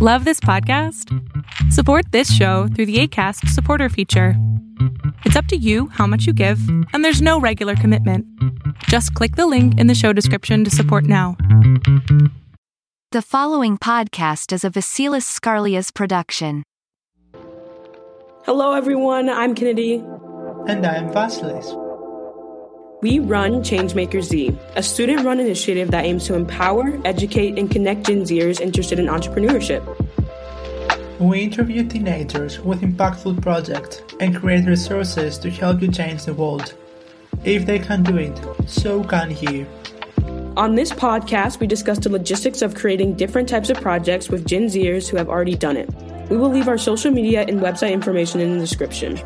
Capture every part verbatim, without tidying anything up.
Love this podcast? Support this show through the Acast supporter feature. It's up to you how much you give, and there's no regular commitment. Just click the link in the show description to support now. The following podcast is a Vasilis Scarlias production. Hello everyone, I'm Kennedy. And I'm Vasilis. We run Changemaker Z, a student-run initiative that aims to empower, educate, and connect Gen Zers interested in entrepreneurship. We interview teenagers with impactful projects and create resources to help you change the world. If they can do it, so can you. On this podcast, we discuss the logistics of creating different types of projects with Gen Zers who have already done it. We will leave our social media and website information in the description.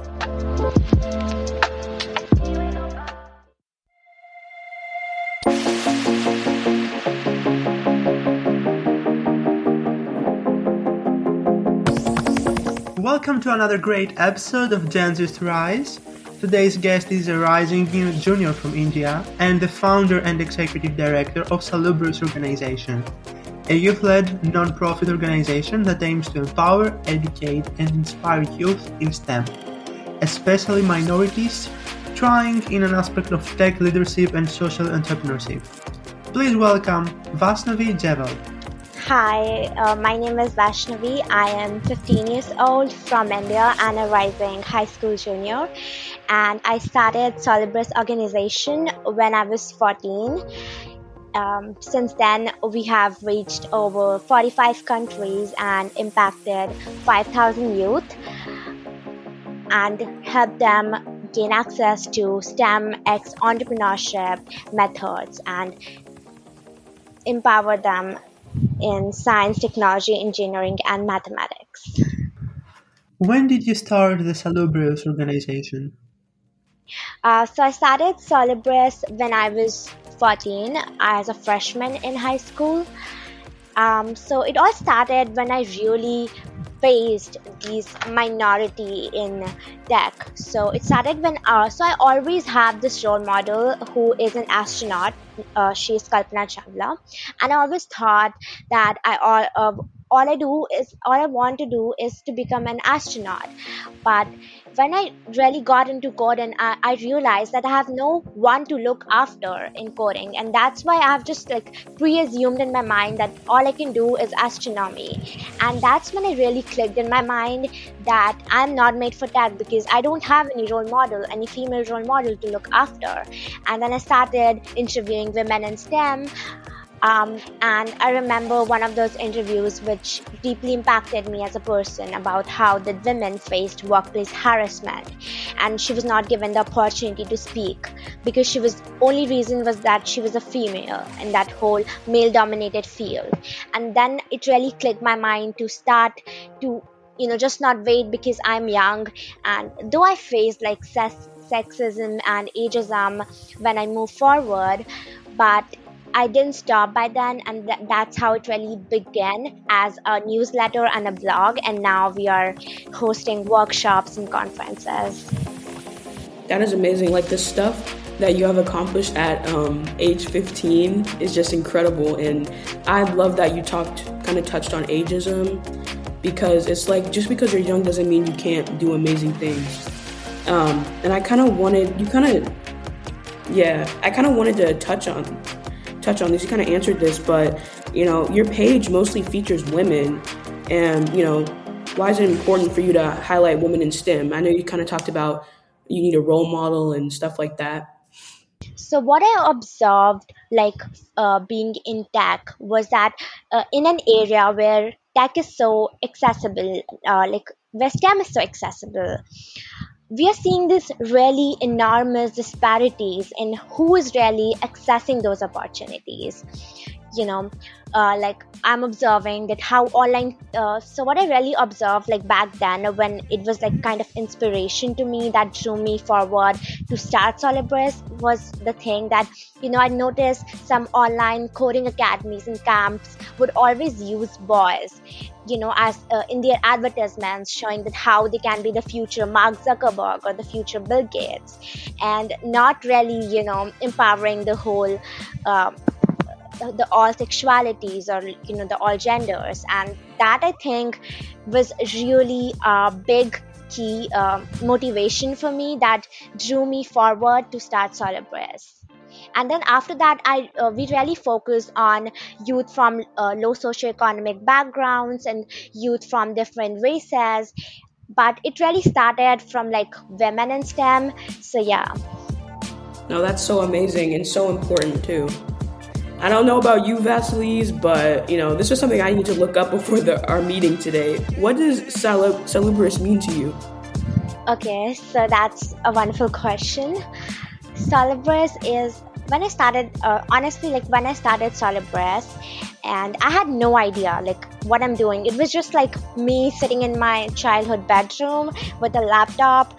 Welcome to another great episode of Gen Z Rise. Today's guest is a rising junior from India and the founder and executive director of Salubrious Organization, a youth-led non-profit organization that aims to empower, educate, and inspire youth in STEM, especially minorities, trying in an aspect of tech leadership and social entrepreneurship. Please welcome Vaishnavi Jeval. Hi, uh, my name is Vaishnavi. I am fifteen years old from India and a rising high school junior. And I started Salubrious Organization when I was fourteen. Um, since then, we have reached over forty-five countries and impacted five thousand youth and helped them gain access to STEM X entrepreneurship methods and empower them in science, technology, engineering, and mathematics. When did you start the Salubrious Organization? Uh, so I started Salubrious when I was fourteen as a freshman in high school. Um, so it all started when I really faced these minority in tech. So it started when uh, so I always have this role model who is an astronaut. Uh, she is Kalpana Chawla, and I always thought that I all uh, all I do is all I want to do is to become an astronaut. But when I really got into coding, I, I realized that I have no one to look after in coding, and that's why I've just like pre-assumed in my mind that all I can do is astronomy. And that's when it really clicked in my mind that I'm not made for tech because I don't have any role model, any female role model to look after. And then I started interviewing women in STEM. Um, and I remember one of those interviews which deeply impacted me as a person about how the women faced workplace harassment, and she was not given the opportunity to speak because she was only reason was that she was a female in that whole male-dominated field. And then it really clicked my mind to start to, you know, just not wait because I'm young. And though I faced like ses- sexism and ageism when I moved forward, but I didn't stop by then, and th- that's how it really began as a newsletter and a blog, and now we are hosting workshops and conferences. That is amazing. Like, the stuff that you have accomplished at um, age fifteen is just incredible, and I love that you talked, kind of touched on ageism, because it's like, just because you're young doesn't mean you can't do amazing things. Um, and I kind of wanted, you kind of, yeah, I kind of wanted to touch on touch on this, you kind of answered this, but, you know, your page mostly features women, and, you know, why is it important for you to highlight women in STEM? I know you kind of talked about you need a role model and stuff like that. So what I observed, like, uh, being in tech was that uh, in an area where tech is so accessible, uh, like, where STEM is so accessible, we are seeing this really enormous disparities in who is really accessing those opportunities. You know, uh, like I'm observing that how online, uh, so what I really observed like back then when it was like kind of inspiration to me that drew me forward to start Salubrious was the thing that, you know, I noticed some online coding academies and camps would always use boys, you know, as uh, in their advertisements showing that how they can be the future Mark Zuckerberg or the future Bill Gates, and not really, you know, empowering the whole, uh, the, the all sexualities, or you know, the all genders, and that I think was really a big key uh, motivation for me that drew me forward to start Salubrious. And then after that, I uh, we really focused on youth from uh, low socioeconomic backgrounds and youth from different races. But it really started from like women in STEM. So yeah. Now that's so amazing and so important too. I don't know about you, Vasilis, but you know, this is something I need to look up before the, our meeting today. What does salub- Salubrious mean to you? Okay, so that's a wonderful question. Salubrious is, when I started, uh, honestly, like when I started Salubrious, and I had no idea like what I'm doing. It was just like me sitting in my childhood bedroom with a laptop,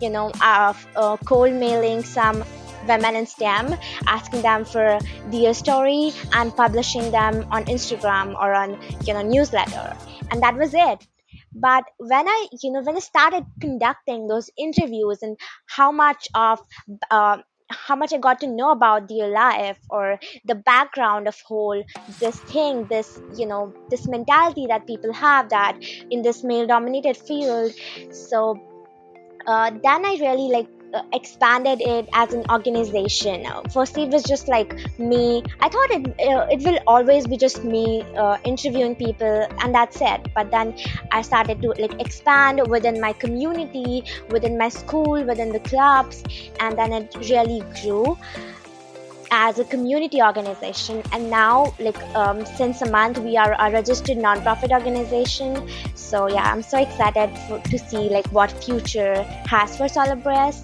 you know, uh, uh, cold mailing some women in STEM, asking them for their story and publishing them on Instagram or on, you know, newsletter. And that was it. But when I, you know, when I started conducting those interviews and how much of, uh, how much I got to know about their life or the background of whole this thing, this, you know, this mentality that people have that in this male-dominated field. So uh, then I really like expanded it as an organization. Firstly, it was just like me. I thought it uh, it will always be just me uh, interviewing people, and that's it. But then I started to like expand within my community, within my school, within the clubs, and then it really grew as a community organization. And now, like um, since a month, we are a registered nonprofit organization. So yeah, I'm so excited for, to see like what future has for Salubrious.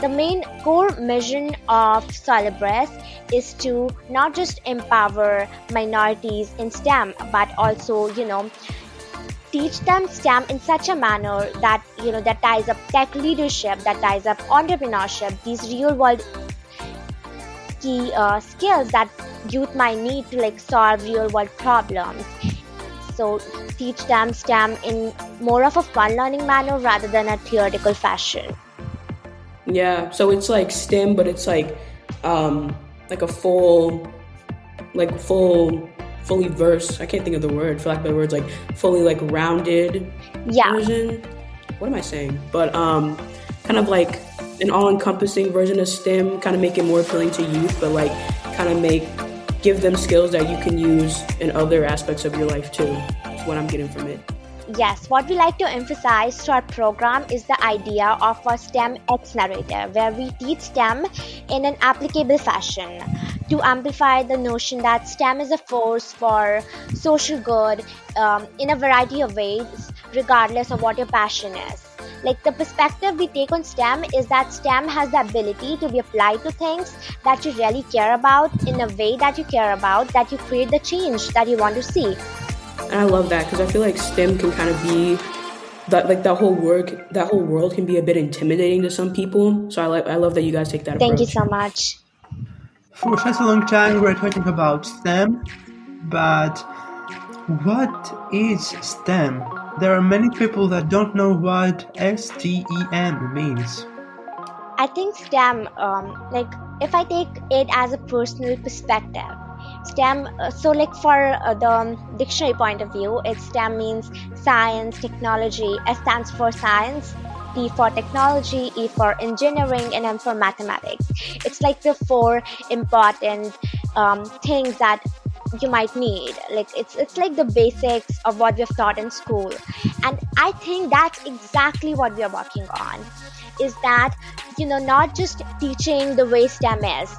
The main core mission of Salubrious is to not just empower minorities in STEM, but also, you know, teach them STEM in such a manner that, you know, that ties up tech leadership, that ties up entrepreneurship, these real world key uh, skills that youth might need to like solve real world problems. So teach them STEM in more of a fun learning manner rather than a theoretical fashion. Yeah, so it's like STEM, but it's like um, like a full, like full, fully versed. I can't think of the word, for lack of better words, like fully like rounded yeah. version. What am I saying? But um, kind of like an all-encompassing version of STEM, kind of make it more appealing to youth, but like kind of make give them skills that you can use in other aspects of your life too. That's what I'm getting from it. Yes, what we like to emphasize to our program is the idea of a STEM accelerator, where we teach STEM in an applicable fashion to amplify the notion that STEM is a force for social good um, in a variety of ways, regardless of what your passion is. Like the perspective we take on STEM is that STEM has the ability to be applied to things that you really care about in a way that you care about, that you create the change that you want to see. And I love that, because I feel like STEM can kind of be that, like that whole work, that whole world can be a bit intimidating to some people. So I like, I love that you guys take that. Thank approach. You so much. For such a long time, we're talking about STEM, but what is STEM? There are many people that don't know what S T E M means. I think STEM, um, like if I take it as a personal perspective, STEM, uh, so like for uh, the dictionary point of view, it STEM means science, technology. S stands for science, T for technology, E for engineering, and M for mathematics. It's like the four important um, things that you might need. Like it's it's like the basics of what we've taught in school, and I think that's exactly what we are working on, is that, you know, not just teaching the way STEM is.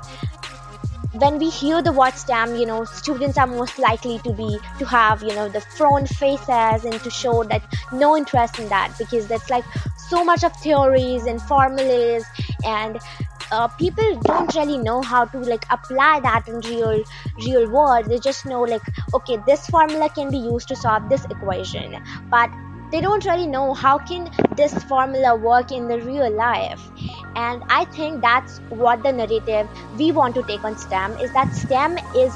When we hear the word STEM, you know, students are most likely to be to have, you know, the frown faces and to show that no interest in that, because that's like so much of theories and formulas, and Uh, people don't really know how to like apply that in real real world. They just know like, okay, this formula can be used to solve this equation, but they don't really know how can this formula work in the real life. And I think that's what the narrative we want to take on STEM is, that STEM is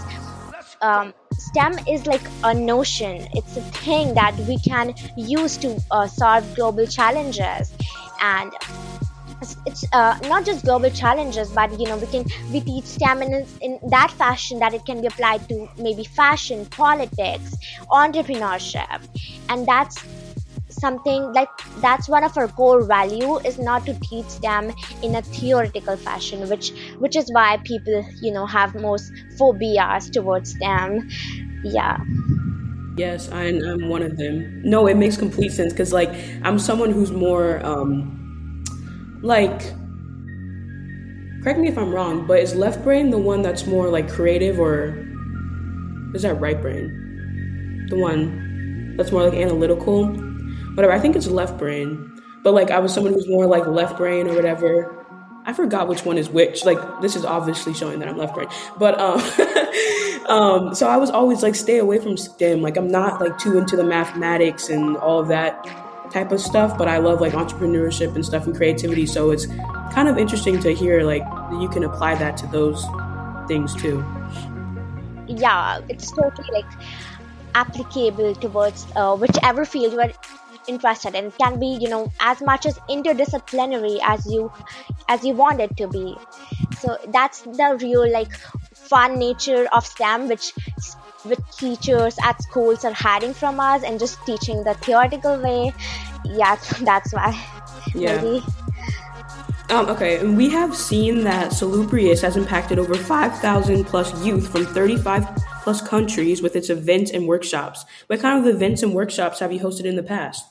um, STEM is like a notion. It's a thing that we can use to uh, solve global challenges, and it's uh, not just global challenges, but you know, we can we teach STEM in, in that fashion that it can be applied to maybe fashion, politics, entrepreneurship, and that's something like that's one of our core value, is not to teach them in a theoretical fashion, which which is why people, you know, have most phobias towards them. Yeah. Yes, I, I'm one of them. No, it makes complete sense, because like I'm someone who's more um, like, correct me if I'm wrong, but is left brain the one that's more like creative, or is that right brain? The one that's more like analytical, whatever. I think it's left brain, but like I was someone who's more like left brain or whatever. I forgot which one is which. Like this is obviously showing that I'm left brain, but um. Um, so I was always like, stay away from STEM. Like I'm not like too into the mathematics and all of that type of stuff, but I love like entrepreneurship and stuff and creativity. So it's kind of interesting to hear like you can apply that to those things too. Yeah, it's totally like applicable towards uh, whichever field you are interested in. It can be, you know, as much as interdisciplinary as you as you want it to be. So that's the real like fun nature of STEM, which which teachers at schools are hiding from us and just teaching the theoretical way. Yeah, that's why. Yeah. Maybe. Um, okay, and we have seen that Salubrious has impacted over five thousand plus youth from thirty-five plus countries with its events and workshops. What kind of events and workshops have you hosted in the past?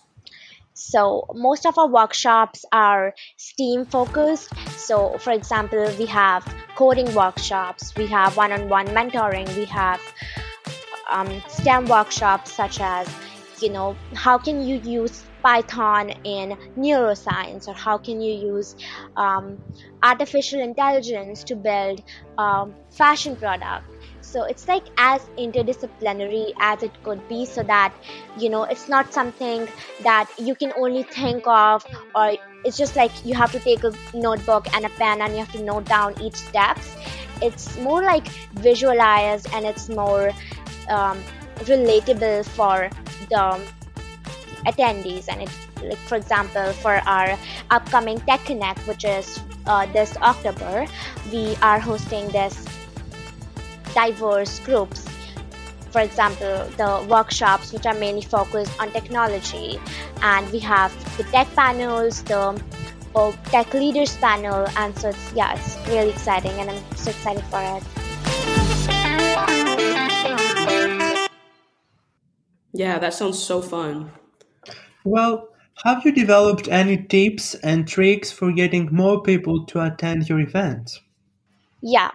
So most of our workshops are STEAM focused. So for example, we have coding workshops, we have one-on-one mentoring, we have um, STEM workshops such as, you know, how can you use Python in neuroscience, or how can you use um, artificial intelligence to build um, fashion products. So it's like as interdisciplinary as it could be, so that, you know, it's not something that you can only think of, or it's just like you have to take a notebook and a pen and you have to note down each steps. It's more like visualized, and it's more um, relatable for the attendees. And it, like for example, for our upcoming Tech Connect, which is uh, this October, we are hosting this diverse groups. For example, the workshops which are mainly focused on technology, and we have the tech panels, the oh, tech leaders panel, and so it's, yeah, it's really exciting, and I'm so excited for it. Yeah, that sounds so fun. Well, have you developed any tips and tricks for getting more people to attend your event? Yeah.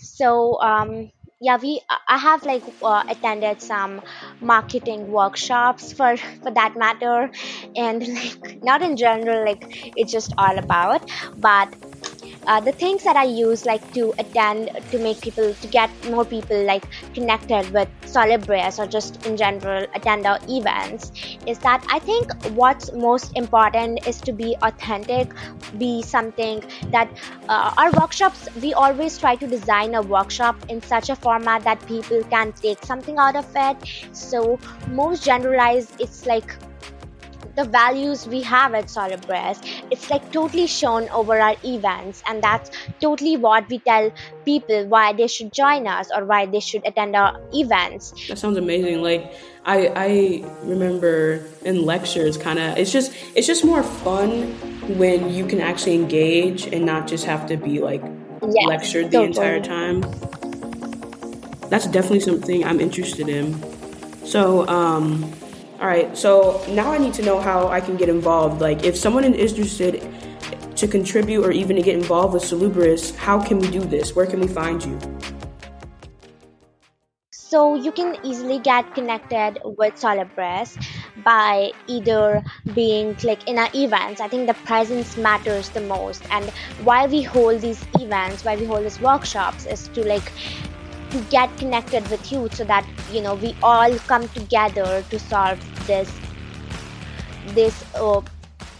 So, um, yeah, we I have like uh, attended some marketing workshops for, for that matter, and like not in general, like it's just all about. But uh, the things that I use like to attend to make people to get more people like connected with Salubrious, or just in general attend our events, is that I think what's most important is to be authentic, be something that uh, our workshops, we always try to design a workshop in such a format that people can take something out of it. So most generalized, it's like the values we have at Salubrious, it's like totally shown over our events, and that's totally what we tell people why they should join us or why they should attend our events. That sounds amazing. Like I, I remember in lectures, kind of, it's just it's just more fun when you can actually engage and not just have to be like yes, lectured the totally. entire time. That's definitely something I'm interested in. So, um, all right. So now I need to know how I can get involved. Like if someone is interested to contribute or even to get involved with Salubrious, how can we do this? Where can we find you? So you can easily get connected with Salubrious by either being like in our events. I think the presence matters the most. And why we hold these events, why we hold these workshops, is to like to get connected with you, so that, you know, we all come together to solve this this uh,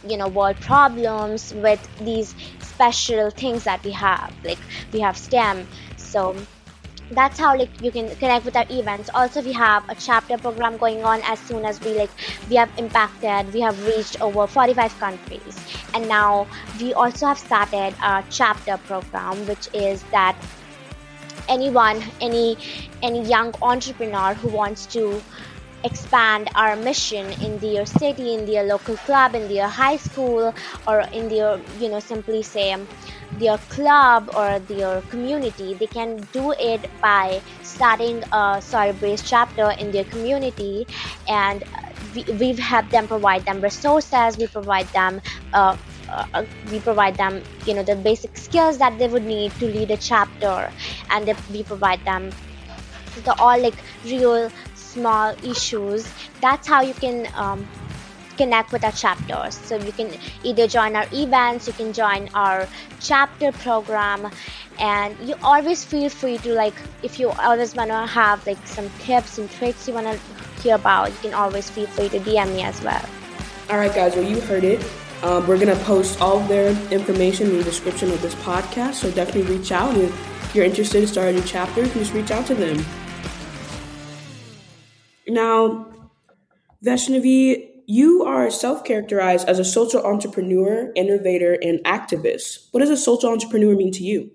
you know, world problems with these special things that we have, like we have STEM. So that's how like you can connect with our events. Also, we have a chapter program going on. As soon as we like we have impacted, we have reached over forty-five countries, and now we also have started our chapter program, which is that anyone, any any young entrepreneur who wants to expand our mission in their city, in their local club, in their high school, or in their, you know, simply say their club or their community, they can do it by starting a Salubrious chapter in their community. And we, we've helped them, provide them resources, we provide them uh, uh, we provide them you know the basic skills that they would need to lead a chapter, and they, we provide them the all like real small issues. That's how you can um, connect with our chapters. So you can either join our events, you can join our chapter program, and you always feel free to, like, if you always want to have like some tips and tricks you want to hear about, you can always feel free to D M me as well. Alright guys, well you heard it. Um, we're going to post all their information in the description of this podcast, so definitely reach out. If you're interested in starting a new chapter, you can just reach out to them. Now, Vaishnavi, you are self-characterized as a social entrepreneur, innovator, and activist. What does a social entrepreneur mean to you?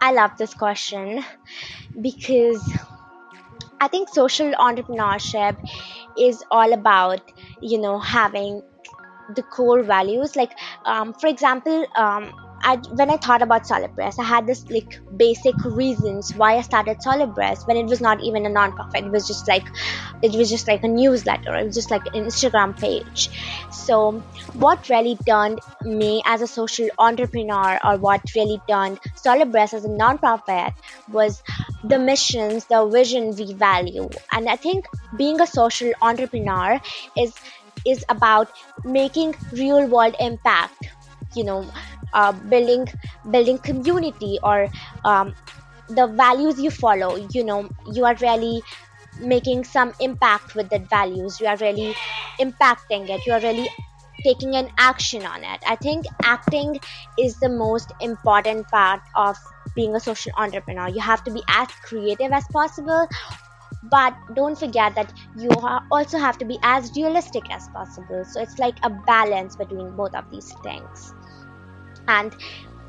I love this question because I think social entrepreneurship is all about, you know, having the core values. Like, um, for example, um, I, when I thought about Salubrious, I had this like basic reasons why I started Salubrious when it was not even a nonprofit. It was just like, it was just like a newsletter. It was just like an Instagram page. So what really turned me as a social entrepreneur, or what really turned Salubrious as a nonprofit, was the missions, the vision we value. And I think being a social entrepreneur is is about making real world impact. You know. Uh, building building community, or um, the values you follow, you know, you are really making some impact with that values. You are really impacting it. You are really taking an action on it. I think acting is the most important part of being a social entrepreneur. You have to be as creative as possible, but don't forget that you also have to be as realistic as possible. So it's like a balance between both of these things. And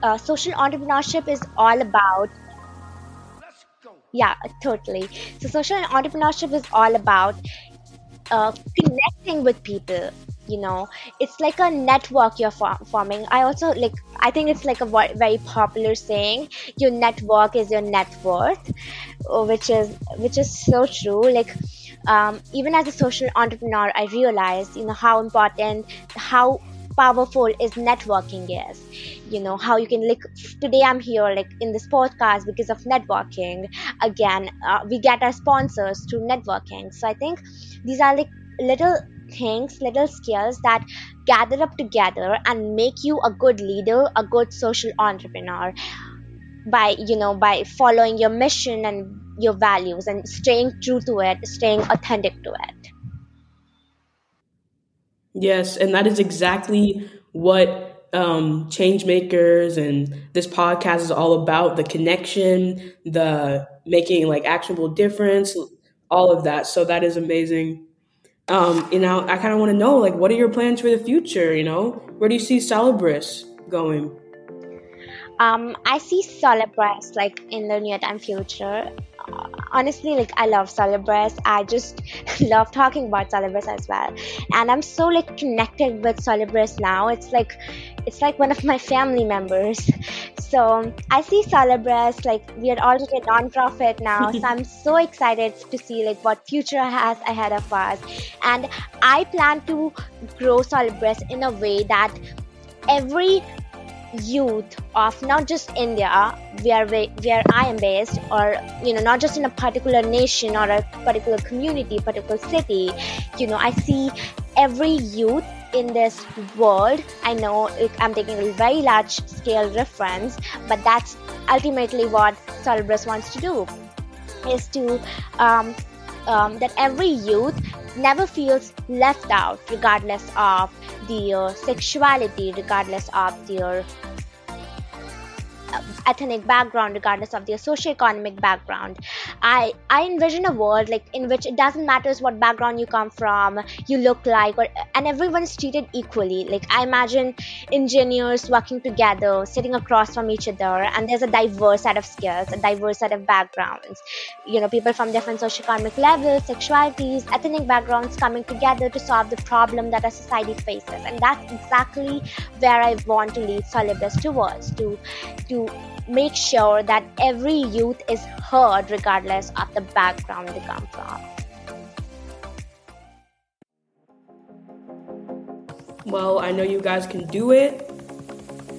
uh, social entrepreneurship is all about, yeah, totally. So social entrepreneurship is all about uh, connecting with people, you know. It's like a network you're for- forming. I also like, I think it's like a very popular saying, your network is your net worth, which is, which is so true. Like, um, even as a social entrepreneur, I realized, you know, how important, how powerful is networking is. You know, how you can, like, today I'm here like in this podcast because of networking. Again, uh, we get our sponsors through networking. So I think these are like little things, little skills that gather up together and make you a good leader, a good social entrepreneur, by, you know, by following your mission and your values and staying true to it, staying authentic to it. Yes, and that is exactly what um, Changemakers and this podcast is all about, the connection, the making like actionable difference, all of that. So that is amazing. Um, you know, I kind of want to know, like, what are your plans for the future, you know? Where do you see Salubrious going? Um, I see Salubrious, like, in the near-time future. Honestly, like, I love Salubrious. I just love talking about Salubrious as well, and I'm so like connected with Salubrious now. It's like, it's like one of my family members. So I see Salubrious, like, we are already a non-profit now. So I'm so excited to see like what future has ahead of us, and I plan to grow Salubrious in a way that every youth of not just India, where where I am based, or, you know, not just in a particular nation or a particular community, particular city, you know, I see every youth in this world. I know I'm taking a very large scale reference, but that's ultimately what Salubrious wants to do, is to um, um, that every youth never feels left out, regardless of their sexuality, regardless of their ethnic background, regardless of their socioeconomic background. I, I envision a world like in which it doesn't matter what background you come from, you look like, or, and everyone is treated equally. Like I imagine engineers working together, sitting across from each other, and there's a diverse set of skills, a diverse set of backgrounds. You know, people from different socioeconomic levels, sexualities, ethnic backgrounds coming together to solve the problem that our society faces. And that's exactly where I want to lead Salubrious towards, to, to make sure that every youth is heard regardless of the background they come from. Well, I know you guys can do it.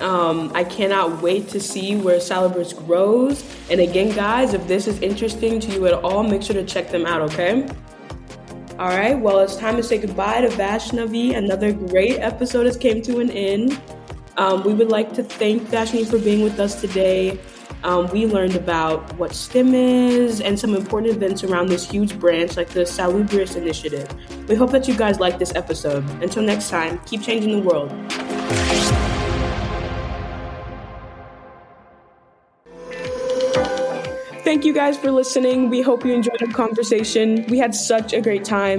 Um, I cannot wait to see where Salubrious grows. And again, guys, if this is interesting to you at all, make sure to check them out, okay? All right, well, it's time to say goodbye to Vaishnavi. Another great episode has came to an end. Um, we would like to thank Vaishnavi for being with us today. Um, we learned about what STEM is and some important events around this huge branch like the Salubrious Initiative. We hope that you guys like this episode. Until next time, keep changing the world. Thank you guys for listening. We hope you enjoyed our conversation. We had such a great time.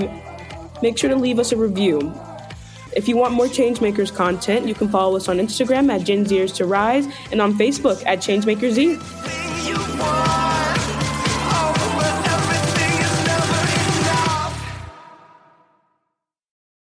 Make sure to leave us a review. If you want more Changemakers content, you can follow us on Instagram at Gen Zers to Rise and on Facebook at Changemaker Z.